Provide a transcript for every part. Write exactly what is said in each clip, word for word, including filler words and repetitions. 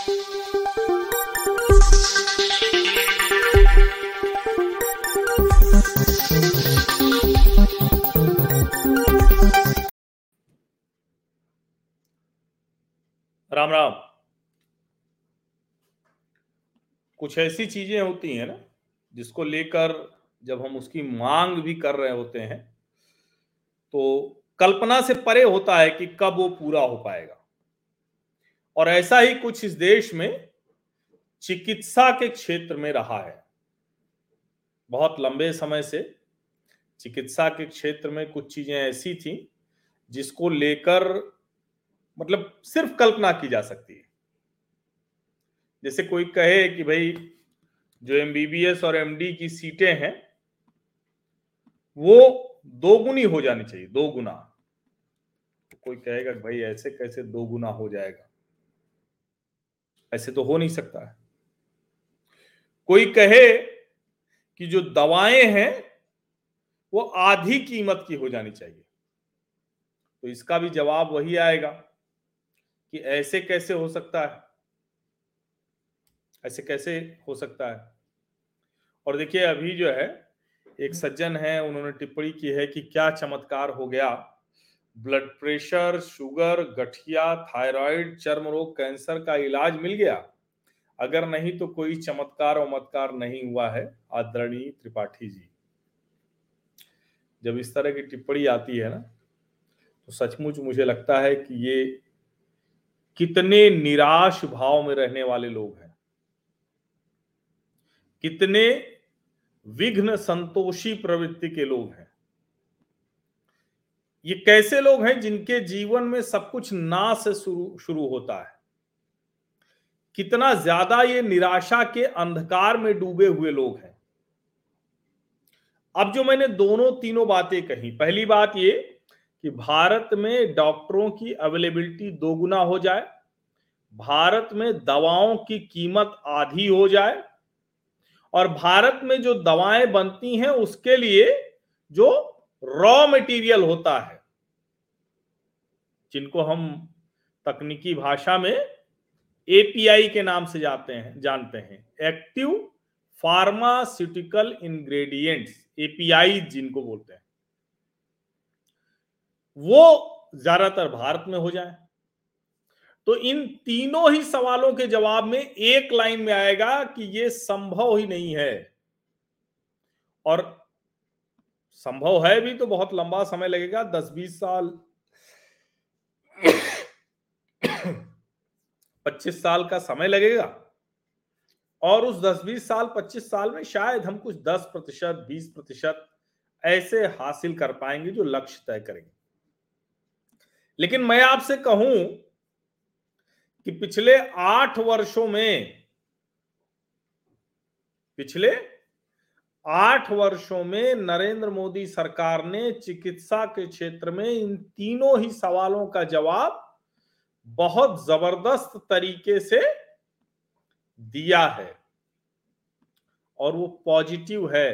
राम राम। कुछ ऐसी चीजें होती हैं ना जिसको लेकर जब हम उसकी मांग भी कर रहे होते हैं तो कल्पना से परे होता है कि कब वो पूरा हो पाएगा। और ऐसा ही कुछ इस देश में चिकित्सा के क्षेत्र में रहा है। बहुत लंबे समय से चिकित्सा के क्षेत्र में कुछ चीजें ऐसी थी जिसको लेकर मतलब सिर्फ कल्पना की जा सकती है। जैसे कोई कहे कि भाई जो एमबीबीएस और एमडी की सीटें हैं वो दोगुनी हो जानी चाहिए, दो गुना। कोई कहेगा भाई ऐसे कैसे दो गुना हो जाएगा, ऐसे तो हो नहीं सकता है। कोई कहे कि जो दवाएं हैं वो आधी कीमत की हो जानी चाहिए, तो इसका भी जवाब वही आएगा कि ऐसे कैसे हो सकता है, ऐसे कैसे हो सकता है। और देखिए अभी जो है एक सज्जन है, उन्होंने टिप्पणी की है कि क्या चमत्कार हो गया, ब्लड प्रेशर, शुगर, गठिया, थायराइड, चर्म रोग, कैंसर का इलाज मिल गया। अगर नहीं तो कोई चमत्कार उमत्कार नहीं हुआ है। आदरणीय त्रिपाठी जी, जब इस तरह की टिप्पणी आती है ना तो सचमुच मुझे लगता है कि ये कितने निराश भाव में रहने वाले लोग हैं, कितने विघ्न संतोषी प्रवृत्ति के लोग हैं। ये कैसे लोग हैं जिनके जीवन में सब कुछ ना से शुरू शुरू होता है। कितना ज्यादा ये निराशा के अंधकार में डूबे हुए लोग हैं। अब जो मैंने दोनों तीनों बातें कही, पहली बात ये कि भारत में डॉक्टरों की अवेलेबिलिटी दोगुना हो जाए, भारत में दवाओं की कीमत आधी हो जाए, और भारत में जो दवाएं बनती हैं उसके लिए जो रॉ मटेरियल होता है, जिनको हम तकनीकी भाषा में एपीआई के नाम से जाते हैं जानते हैं, एक्टिव फार्मास्यूटिकल इंग्रेडिएंट्स, एपीआई जिनको बोलते हैं, वो ज्यादातर भारत में हो जाए। तो इन तीनों ही सवालों के जवाब में एक लाइन में आएगा कि ये संभव ही नहीं है। और संभव है भी तो बहुत लंबा समय लगेगा, दस बीस साल, पच्चीस साल का समय लगेगा। और उस दस बीस साल पच्चीस साल में शायद हम कुछ दस प्रतिशत बीस प्रतिशत ऐसे हासिल कर पाएंगे जो लक्ष्य तय करेंगे। लेकिन मैं आपसे कहूं कि पिछले आठ वर्षों में पिछले आठ वर्षों में नरेंद्र मोदी सरकार ने चिकित्सा के क्षेत्र में इन तीनों ही सवालों का जवाब बहुत जबरदस्त तरीके से दिया है, और वो पॉजिटिव है।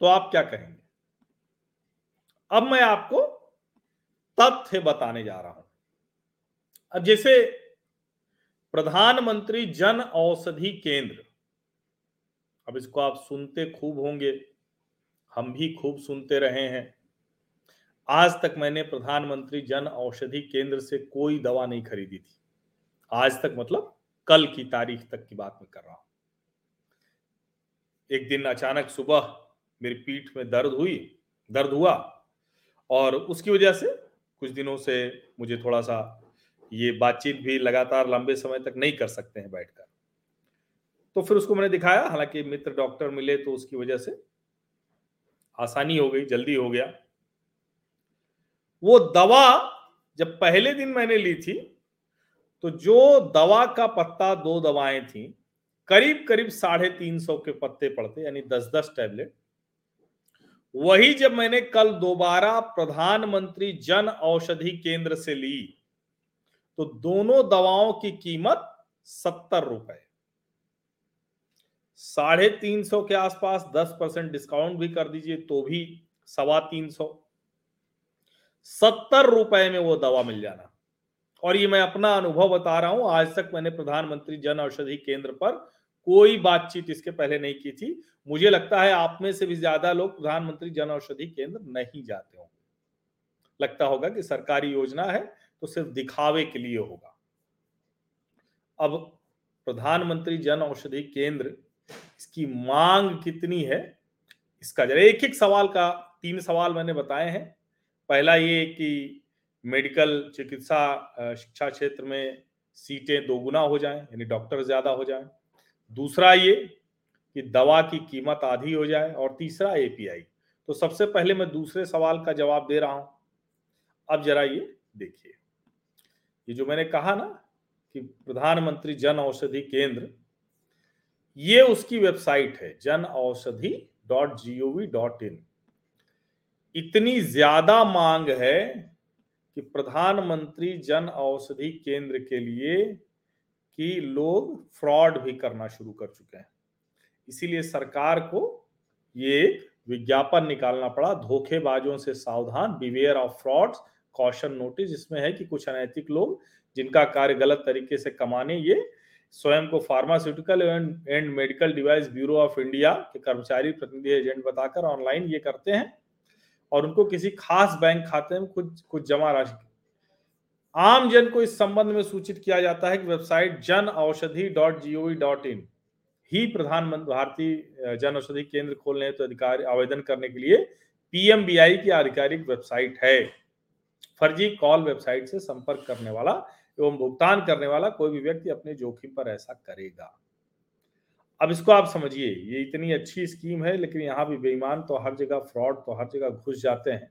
तो आप क्या कहेंगे? अब मैं आपको तथ्य बताने जा रहा हूं। अब जैसे प्रधानमंत्री जन औषधि केंद्र, अब इसको आप सुनते खूब होंगे, हम भी खूब सुनते रहे हैं। आज तक मैंने प्रधानमंत्री जन औषधि केंद्र से कोई दवा नहीं खरीदी थी, आज तक मतलब कल की तारीख तक की बात मैं कर रहा हूं। एक दिन अचानक सुबह मेरी पीठ में दर्द हुई दर्द हुआ और उसकी वजह से कुछ दिनों से मुझे थोड़ा सा ये बातचीत भी लगातार लंबे समय तक नहीं कर सकते हैं बैठकर, तो फिर उसको मैंने दिखाया। हालांकि मित्र डॉक्टर मिले तो उसकी वजह से आसानी हो गई, जल्दी हो गया। वो दवा जब पहले दिन मैंने ली थी तो जो दवा का पत्ता, दो दवाएं थी, करीब करीब साढ़े तीन सौ के पत्ते पड़ते, यानी दस दस टैबलेट। वही जब मैंने कल दोबारा प्रधानमंत्री जन औषधि केंद्र से ली तो दोनों दवाओं की कीमत सत्तर रुपए, साढ़े तीन सौ के आसपास। दस परसेंट डिस्काउंट भी कर दीजिए तो भी सवा तीन सौ, सत्तर रुपए में वो दवा मिल जाना। और ये मैं अपना अनुभव बता रहा हूं, आज तक मैंने प्रधानमंत्री जन औषधि केंद्र पर कोई बातचीत इसके पहले नहीं की थी। मुझे लगता है आप में से भी ज्यादा लोग प्रधानमंत्री जन औषधि केंद्र नहीं जाते होंगे, लगता होगा कि सरकारी योजना है तो सिर्फ दिखावे के लिए होगा। अब प्रधानमंत्री जन औषधि केंद्र इसकी मांग कितनी है, इसका जरा एक एक सवाल का तीन सवाल मैंने बताए हैं। पहला ये कि मेडिकल चिकित्सा शिक्षा क्षेत्र में सीटें दोगुना हो जाएं, यानी डॉक्टर ज्यादा हो जाएं। दूसरा ये कि दवा की कीमत आधी हो जाए, और तीसरा एपीआई। तो सबसे पहले मैं दूसरे सवाल का जवाब दे रहा हूं। अब जरा ये देखिए, ये जो मैंने कहा ना कि प्रधानमंत्री जन औषधि केंद्र, ये उसकी वेबसाइट है Jan Aushadhi dot G O V dot in. इतनी ज्यादा मांग है कि प्रधानमंत्री जन औषधि केंद्र के लिए कि लोग फ्रॉड भी करना शुरू कर चुके हैं, इसीलिए सरकार को ये विज्ञापन निकालना पड़ा, धोखेबाजों से सावधान, beware of frauds, caution notice. इसमें है कि कुछ अनैतिक लोग जिनका कार्य गलत तरीके से कमाने, ये स्वयं को pharmaceutical and and medical device bureau of India के कर्मचारी, प्रतिनिधि, एजेंट बताकर ऑनलाइन ये करते हैं, और उनको किसी खास बैंक खाते में कुछ कुछ जमा राशि। आम जन को इस संबंध में सूचित किया जाता है कि website Jan Aushadhi dot G O V dot in ही प्रधानमंत्री भारतीय जन औषधि केंद्र खोलने हेतु तो अधिकारी आवेदन करने के लिए पीएमबीआई की आधिकारिक वेबसाइट है। फर्जी कॉल वेबसाइट से संपर्क करने वाला एवं भुगतान करने वाला कोई भी व्यक्ति अपने जोखिम पर ऐसा करेगा। अब इसको आप समझिए, ये इतनी अच्छी स्कीम है, लेकिन यहाँ भी बेईमान तो हर जगह, फ्रॉड तो हर जगह घुस जाते हैं।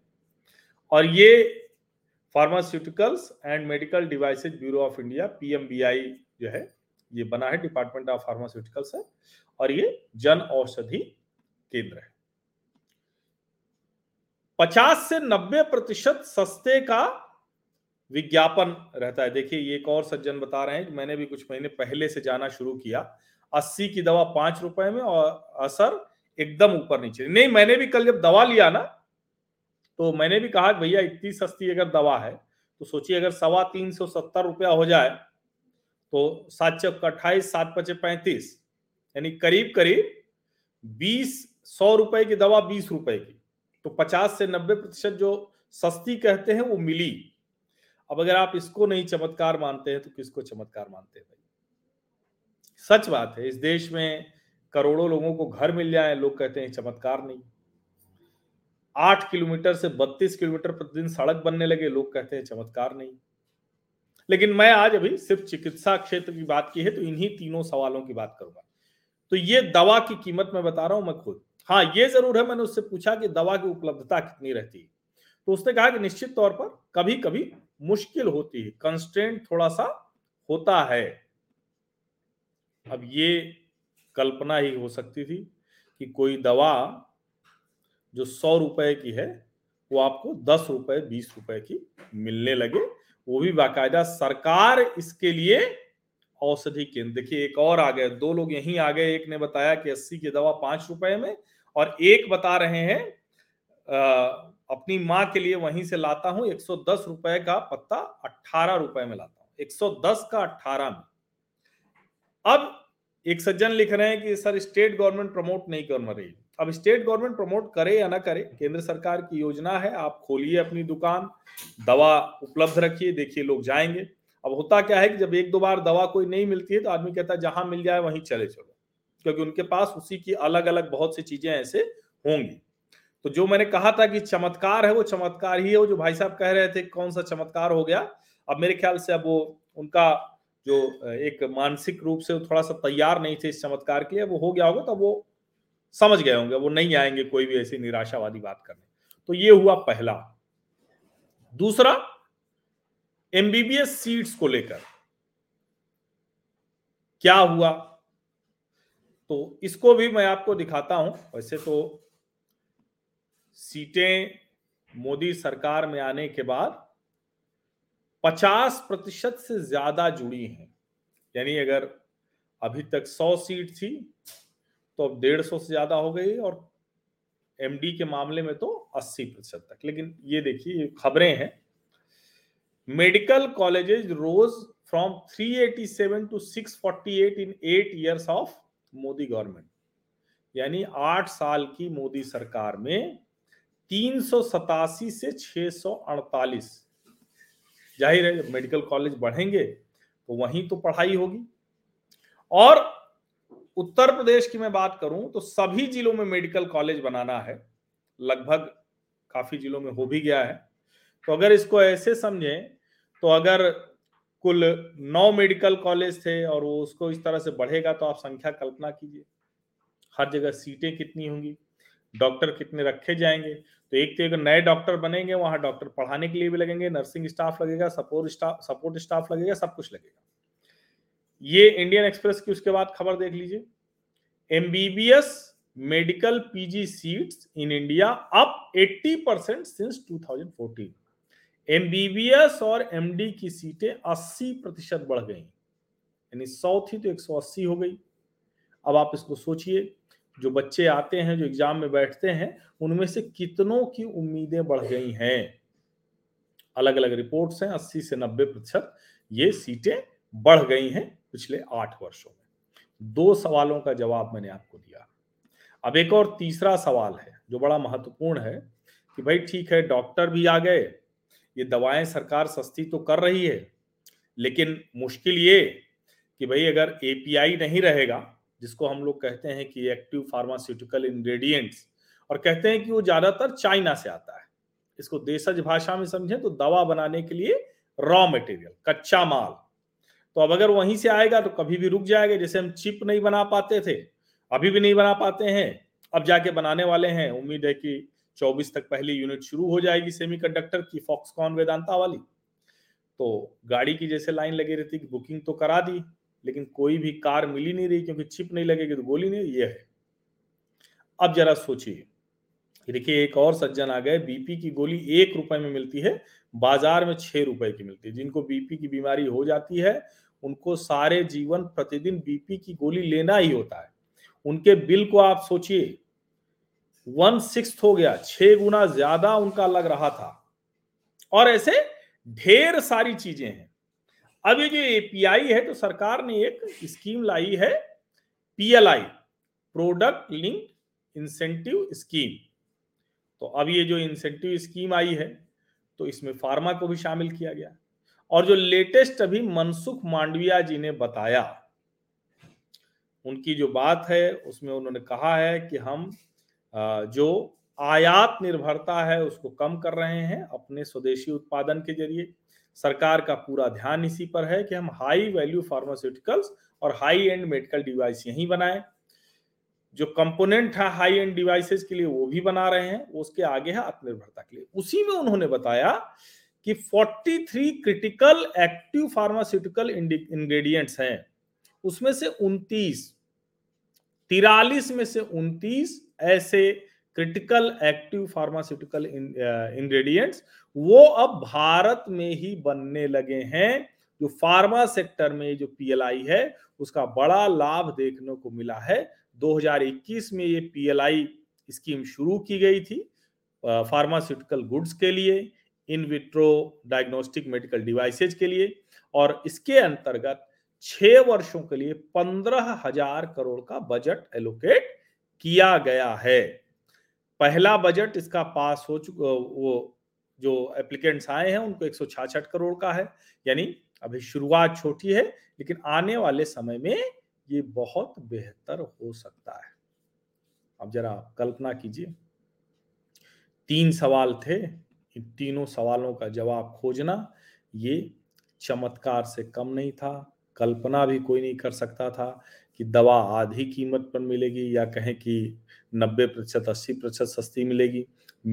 और ये pharmaceuticals and medical devices bureau of India PMBI जो है, ये बना है, डिपार्टमेंट ऑफ फार्मास्यूटिकल्स है, और ये जन औषधि केंद्र है। पचास से नब्बे प्रतिशत सस्ते का विज्ञापन रहता है। देखिए, ये एक और सज्जन बता रहे हैं कि मैंने भी कुछ महीने पहले से जाना शुरू किया, अस्सी की दवा पांच रुपए में और असर एकदम ऊपर नीचे। नहीं, मैंने भी कल जब दवा लिया ना, तो मैंने भी कहा भैया इतनी सस्ती अगर दवा है तो सोचिए अगर सवा तीन सौ सत्तर रुपया हो जाए तो सात चौक अट्ठाईस, सात पचे पैंतीस, यानी करीब करीब बीस, सौ रुपए की दवा बीस रुपए की, तो पचास से नब्बे प्रतिशत जो सस्ती कहते हैं वो मिली। अब अगर आप इसको नहीं चमत्कार मानते हैं तो किसको चमत्कार मानते हैं? सच बात है, इस देश में करोड़ों लोगों को घर मिल जाए, लोग कहते हैं चमत्कार नहीं। आठ किलोमीटर से बत्तीस किलोमीटर प्रतिदिन सड़क बनने लगे, लोग कहते हैं चमत्कार नहीं। लेकिन मैं आज अभी सिर्फ चिकित्सा क्षेत्र की बात की है, तो इन्हीं तीनों सवालों की बात करूंगा। तो ये दवा की कीमत मैं बता रहा हूं मैं खुद। हाँ, ये जरूर है, मैंने उससे पूछा कि दवा की उपलब्धता कितनी रहती है, तो उसने कहा कि निश्चित तौर पर कभी कभी मुश्किल होती है, कंस्ट्रेंट थोड़ा सा होता है। अब ये कल्पना ही हो सकती थी कि कोई दवा जो सौ रुपए की है वो आपको दस रुपए बीस रुपए की मिलने लगे, वो भी बाकायदा सरकार इसके लिए औषधि केंद्र। देखिए, एक और आ गए, दो लोग यहीं आ गए। एक ने बताया कि अस्सी की दवा पांच रुपए में, और एक बता रहे हैं आ, अपनी माँ के लिए वहीं से लाता हूं एक सौ दस रुपए का पत्ता, अट्ठारह रुपए में लाता हूं, एक सौ दस का अट्ठारह में। अब एक सज्जन लिख रहे हैं कि सर स्टेट गवर्नमेंट प्रमोट नहीं कर रही। अब स्टेट गवर्नमेंट प्रमोट करे या ना करे, केंद्र सरकार की योजना है, आप खोलिए अपनी दुकान, दवा उपलब्ध रखिए, देखिए लोग जाएंगे। अब होता क्या है कि जब एक दो बार दवा कोई नहीं मिलती है तो आदमी कहता है जहां मिल जाए वहीं चले चलो, क्योंकि उनके पास उसी की अलग अलग बहुत सी चीजें ऐसे होंगी। तो जो मैंने कहा था कि चमत्कार है, वो चमत्कार ही है। वो जो भाई साहब कह रहे थे कौन सा चमत्कार हो गया, अब मेरे ख्याल से अब वो उनका जो एक मानसिक रूप से थोड़ा सा तैयार नहीं थे इस चमत्कार के लिए, वो हो गया होगा, तो वो समझ गए होंगे, वो नहीं आएंगे कोई भी ऐसी निराशावादी बात करने। तो ये हुआ पहला। दूसरा, एमबीबीएस सीट्स को लेकर क्या हुआ, तो इसको भी मैं आपको दिखाता हूं। वैसे तो सीटें मोदी सरकार में आने के बाद पचास प्रतिशत से ज्यादा जुड़ी हैं, यानी अगर अभी तक सौ सीट थी तो अब डेढ़ सौ से ज्यादा हो गई, और एमडी के मामले में तो अस्सी प्रतिशत तक। लेकिन ये देखिए, खबरें हैं medical colleges rose from three eighty-seven to six forty-eight in eight years of Modi government. यानी आठ साल की मोदी सरकार में तीन सौ सतासी से छह सौ अड़तालीस, जाहिर है मेडिकल कॉलेज बढ़ेंगे तो वहीं तो पढ़ाई होगी। और उत्तर प्रदेश की मैं बात करूं तो सभी जिलों में मेडिकल कॉलेज बनाना है, लगभग काफी जिलों में हो भी गया है। तो अगर इसको ऐसे समझें तो अगर कुल नौ मेडिकल कॉलेज थे और वो उसको इस तरह से बढ़ेगा तो आप संख्या कल्पना कीजिए, हर जगह सीटें कितनी होंगी, डॉक्टर कितने रखे जाएंगे। तो एक तो एक नए डॉक्टर बनेंगे, वहां डॉक्टर पढ़ाने के लिए भी लगेंगे, नर्सिंग स्टाफ लगेगा, सपोर्ट स्टाफ सपोर्ट स्टाफ लगेगा, सब कुछ लगेगा। ये इंडियन एक्सप्रेस की उसके बाद खबर देख लीजिए, MBBS medical PG seats in India up अस्सी परसेंट सिंस दो हज़ार चौदह। एमबीबीएस और एमडी की सीटें अस्सी प्रतिशत बढ़ गई, यानी सौ थी तो एक सौ अस्सी हो गई। अब आप इसको सोचिए, जो बच्चे आते हैं, जो एग्जाम में बैठते हैं, उनमें से कितनों की उम्मीदें बढ़ गई हैं। अलग अलग रिपोर्ट्स हैं, अस्सी से नब्बे प्रतिशत ये सीटें बढ़ गई हैं पिछले आठ वर्षों में। दो सवालों का जवाब मैंने आपको दिया। अब एक और तीसरा सवाल है जो बड़ा महत्वपूर्ण है कि भाई ठीक है, डॉक्टर भी आ गए, ये दवाएं सरकार सस्ती तो कर रही है, लेकिन मुश्किल ये कि भाई अगर एपीआई नहीं रहेगा, जिसको हम लोग कहते हैं कि एक्टिव फार्मास्यूटिकल इंग्रेडिएंट्स, और कहते हैं कि वो ज्यादातर चाइना से आता है। इसको देशज भाषा में समझें तो दवा बनाने के लिए रॉ मटेरियल, कच्चा माल, तो अब अगर वहीं से आएगा तो कभी भी रुक जाएगा। जैसे हम चिप नहीं बना पाते थे, अभी भी नहीं बना पाते हैं, अब जाके बनाने वाले हैं। उम्मीद है कि चौबीस तक पहली यूनिट शुरू हो जाएगी सेमीकंडक्टर की, फॉक्सकॉन वेदांता वाली। तो गाड़ी की जैसे लाइन लगी रहती कि बुकिंग तो करा दी लेकिन कोई भी कार मिली नहीं रही, क्योंकि चिप नहीं लगेगी तो गोली नहीं। ये है, अब जरा सोचिए, देखिए एक और सज्जन आ गए, बीपी की गोली एक रुपए में मिलती है, बाजार में छह रुपए की मिलती है। जिनको बीपी की बीमारी हो जाती है उनको सारे जीवन प्रतिदिन बीपी की गोली लेना ही होता है। उनके बिल को आप सोचिए, वन सिक्स हो गया, छह गुना ज्यादा उनका लग रहा था। और ऐसे ढेर सारी चीजें हैं। अब ये जो एपीआई है, तो सरकार ने एक स्कीम लाई है, PLI, product linked incentive scheme. तो अब ये जो इंसेंटिव स्कीम आई है तो इसमें फार्मा को भी शामिल किया गया। और जो लेटेस्ट अभी मनसुख मांडविया जी ने बताया, उनकी जो बात है उसमें उन्होंने कहा है कि हम जो आयात निर्भरता है उसको कम कर रहे हैं अपने स्वदेशी उत्पादन के जरिए। सरकार का पूरा ध्यान इसी पर है कि हम हाई वैल्यू फार्मास्यूटिकल्स और हाई एंड मेडिकल डिवाइस यहीं बनाएं। जो कंपोनेंट है हाई एंड डिवाइसेस के लिए वो भी बना रहे हैं, उसके आगे है आत्मनिर्भरता के लिए। उसी में उन्होंने बताया कि तैंतालीस क्रिटिकल एक्टिव फार्मास्यूटिकल इंग्रेडिएंट्स हैं, उसमें से उनतीस तिरालीस में से उनतीस ऐसे क्रिटिकल एक्टिव फार्मास्यूटिकल इंग्रेडिएंट्स वो अब भारत में ही बनने लगे हैं। जो फार्मा सेक्टर में जो पीएलआई है उसका बड़ा लाभ देखने को मिला है। दो हज़ार इक्कीस में ये पीएलआई स्कीम शुरू की गई थी फार्मास्यूटिकल गुड्स के लिए, in vitro diagnostic medical devices के लिए, और इसके अंतर्गत छह वर्षों के लिए पंद्रह हजार करोड़ का बजट एलोकेट किया गया है। पहला बजट इसका पास हो चुका, वो जो एप्लीकेंट्स आए हैं उनको एक सौ छियासठ करोड़ का है, यानी अभी शुरुआत छोटी है, लेकिन आने वाले समय में ये बहुत बेहतर हो सकता है। अब जरा कल्पना कीजिए, तीन सवाल थे, इन तीनों सवालों का जवाब खोजना ये चमत्कार से कम नहीं था। कल्पना भी कोई नहीं कर सकता था कि दवा आधी कीमत पर मिलेगी, या कहें कि नब्बे प्रतिशत अस्सी प्रतिशत सस्ती मिलेगी,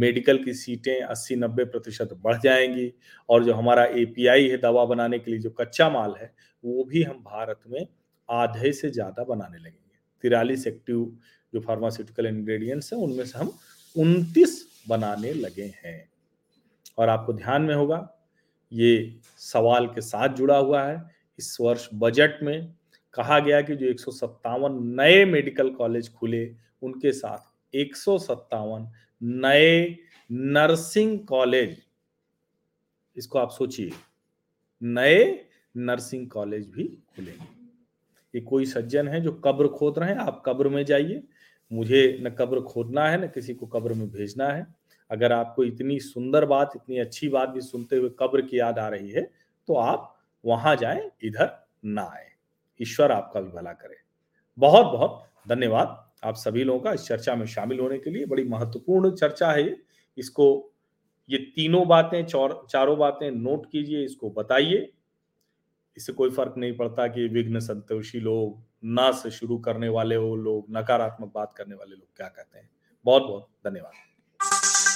मेडिकल की सीटें अस्सी नब्बे प्रतिशत बढ़ जाएंगी, और जो हमारा एपीआई है दवा बनाने के लिए जो कच्चा माल है वो भी हम भारत में आधे से ज़्यादा बनाने लगेंगे। तिरालीस एक्टिव जो फार्मास्यूटिकल इंग्रेडिएंट्स हैं उनमें से हम उनतीस बनाने लगे हैं। और आपको ध्यान में होगा ये सवाल के साथ जुड़ा हुआ है, इस वर्ष बजट में कहा गया कि जो एक सौ सत्तावन नए मेडिकल कॉलेज खुले उनके साथ एक सौ सत्तावन नए नर्सिंग कॉलेज, इसको आप सोचिए नए नर्सिंग कॉलेज भी खुलेंगे। ये कोई सज्जन है जो कब्र खोद रहे हैं, आप कब्र में जाइए, मुझे न कब्र खोदना है न किसी को कब्र में भेजना है। अगर आपको इतनी सुंदर बात, इतनी अच्छी बात भी सुनते हुए कब्र की याद आ रही है तो आप वहां जाएं, इधर ना आए। ईश्वर आपका भी भला करे। बहुत बहुत धन्यवाद आप सभी लोगों का इस चर्चा में शामिल होने के लिए। बड़ी महत्वपूर्ण चर्चा है ये। इसको ये तीनों बातें, चारों बातें नोट कीजिए, इसको बताइए। इससे कोई फर्क नहीं पड़ता कि विघ्न संतोषी लोग, ना से शुरू करने वाले वो लोग, नकारात्मक बात करने वाले लोग क्या कहते हैं। बहुत बहुत धन्यवाद।